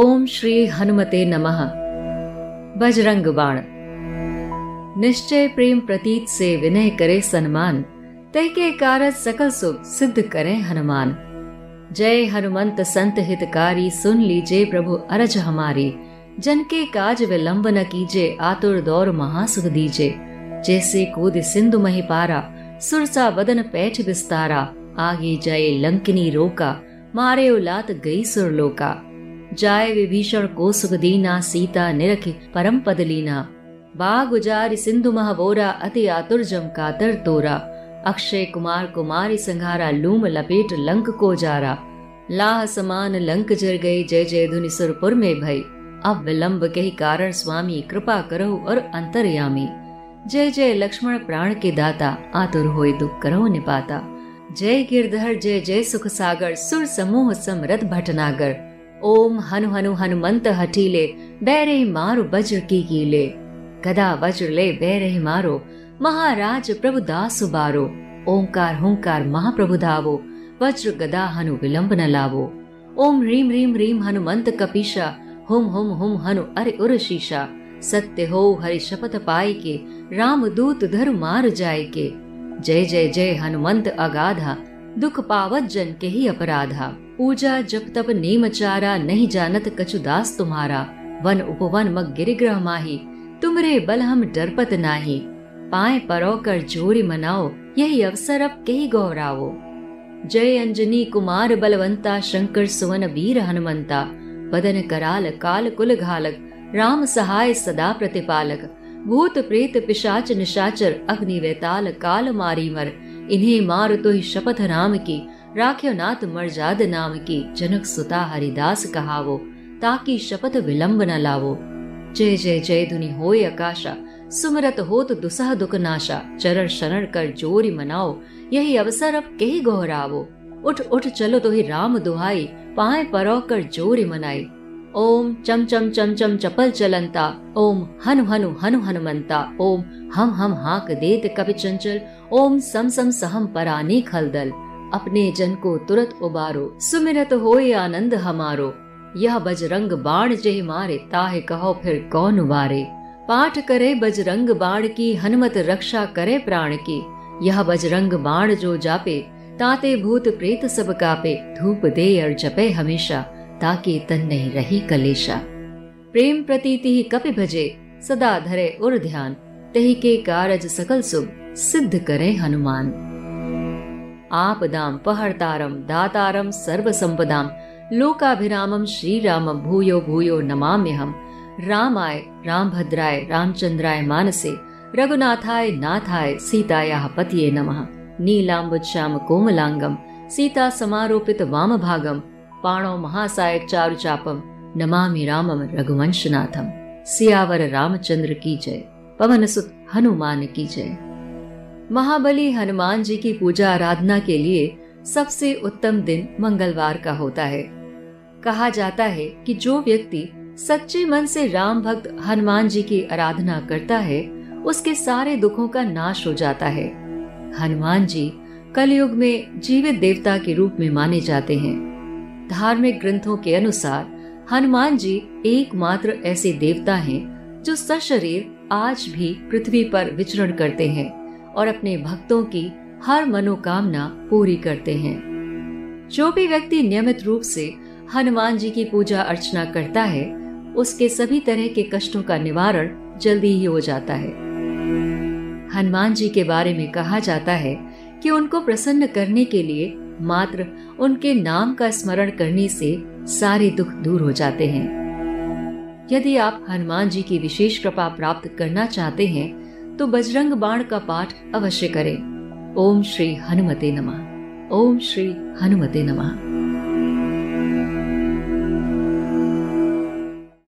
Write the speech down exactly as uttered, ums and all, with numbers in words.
ओम श्री हनुमते नमः। बजरंग बाण। निश्चय प्रेम प्रतीत से विनय करे सन्मान, तह के कारज सकल सुख सिद्ध करे हनुमान। जय हनुमंत संत हितकारी, सुन लीजे प्रभु अरज हमारी। जन के काज विलंब न कीजे, आतुर दौर महासुख दीजे। जैसे कूद सिंधु मही पारा, सुरसा बदन पैठ विस्तारा। आगे जाए लंकिनी रोका, मारे उलात गई सुरलोका। जाए विभीषण को सुख दीना, सीता निरखी परम पद लीना। बाग उजार सिंधु महबोरा, अति आतुर जम कातर तोरा। अक्षय कुमार कुमारी संघारा, लूम लपेट लंक को जारा। लाह समान लंक जर गई, जय जय धुनि सुरपुर में भई। अब विलम्ब कही कारण स्वामी, कृपा करो और अंतर्यामी। जय जय लक्ष्मण प्राण के दाता, आतुर होय दुख करहु निपाता। जय गिरधर जय जय सुख सागर, सुर समूह समरथ भटनागर। ओम हनु हनु हनुमंत हठीले, बैरे मारो वज्र की कीले। गदा वज्र ले बैरे मारो, महाराज प्रभु दासु बारो। ओंकार हुंकार महाप्रभु धावो, वज्र गदा हनु विलंब न लावो। ओम ह्रीम ह्रीम ह्रीम हनुमंत कपीशा, हुम हुम हुम हनु अरि उर शीशा। सत्य हो हरि शपथ पाई के, राम दूत धर मार जाय के। जय जय जय हनुमंत अगाधा, दुख पावत जन के ही अपराधा। पूजा जप तप नेम चारा, नहीं जानत कछु दास तुम्हारा। वन उपवन मग गिरिग्रह माही, तुमरे बल हम डरपत नाही। पाए परो कर जोरी मनाओ, यही अवसर अब कही गौराओ। जय अंजनी कुमार बलवंता, शंकर सुवन वीर हनुमंता। बदन कराल काल कुल घालक, राम सहाय सदा प्रतिपालक। भूत प्रेत पिशाच निशाचर, अग्नि वैताल काल मारी मर। इन्हें मार तो ही शपथ राम की, राख्यो नाथ मर्जाद नाम की। जनक सुता हरिदास कहावो, ताकि शपथ विलंब न लावो। जय जय जय धुनि होय आकाशा, सुमरत होत दुसह दुख नाशा। चरण शरण कर जोरी मनाओ, यही अवसर अब कही गौरावो। उठ उठ चलो तो ही राम दुहाई, पाए परो कर जोरी मनाई। ओम चम चम चम चम चपल चलंता, ओम हनु हनु हनु हनुमंता। ओम हम हम हाक देत कपि चंचल, ओम सम सम सहम परानी खलदल। अपने जन को तुरत उबारो, सुमिरत होय आनंद हमारो। यह बजरंग बाण जय मारे, ताहे कहो फिर कौन उबारे। पाठ करे बजरंग बाण की, हनुमत रक्षा करे प्राण की। यह बजरंग बाण जो जापे, ताते भूत प्रेत सब कापे। धूप दे और जपे हमेशा, ताकि तन नहीं रही कलेशा। प्रेम प्रतीति ही कपि भजे, सदा धरे उर ध्यान। तही के कारज सकल शुभ सिद्ध करे हनुमान। आप दाम पहरतारम दातारम सर्व संपदाम, लोकाभिरामम श्री रामम भूयो भूयो नमाम्य हम। रामाय राम भद्राय रामचंद्राय मानसे, रघुनाथाय नाथाय सीतायाः पतये नमः। नीलांबुज श्याम कोमलांगम, सीता समारोपित वाम भागम। पाणो महासायक चारु चापम, नमामि रामम रघुवंशनाथम। सियावर रामचंद्र की जय, पवन सुत हनुमान की जय। महाबली हनुमान जी की पूजा आराधना के लिए सबसे उत्तम दिन मंगलवार का होता है। कहा जाता है कि जो व्यक्ति सच्चे मन से राम भक्त हनुमान जी की आराधना करता है, उसके सारे दुखों का नाश हो जाता है। हनुमान जी कलयुग में जीवित देवता के रूप में माने जाते हैं। धार्मिक ग्रंथों के अनुसार हनुमान जी एकमात्र ऐसे देवता हैं जो सशरीर आज भी पृथ्वी पर विचरण करते हैं और अपने भक्तों की हर मनोकामना पूरी करते हैं। जो भी व्यक्ति नियमित रूप से हनुमान जी की पूजा अर्चना करता है, उसके सभी तरह के कष्टों का निवारण जल्दी ही हो जाता है। हनुमान जी के बारे में कहा जाता है कि उनको प्रसन्न करने के लिए मात्र उनके नाम का स्मरण करने से सारे दुख दूर हो जाते हैं। यदि आप हनुमान जी की विशेष कृपा प्राप्त करना चाहते हैं तो बजरंग बाण का पाठ अवश्य करें। ओम श्री हनुमते नमः। ओम श्री हनुमते नमः।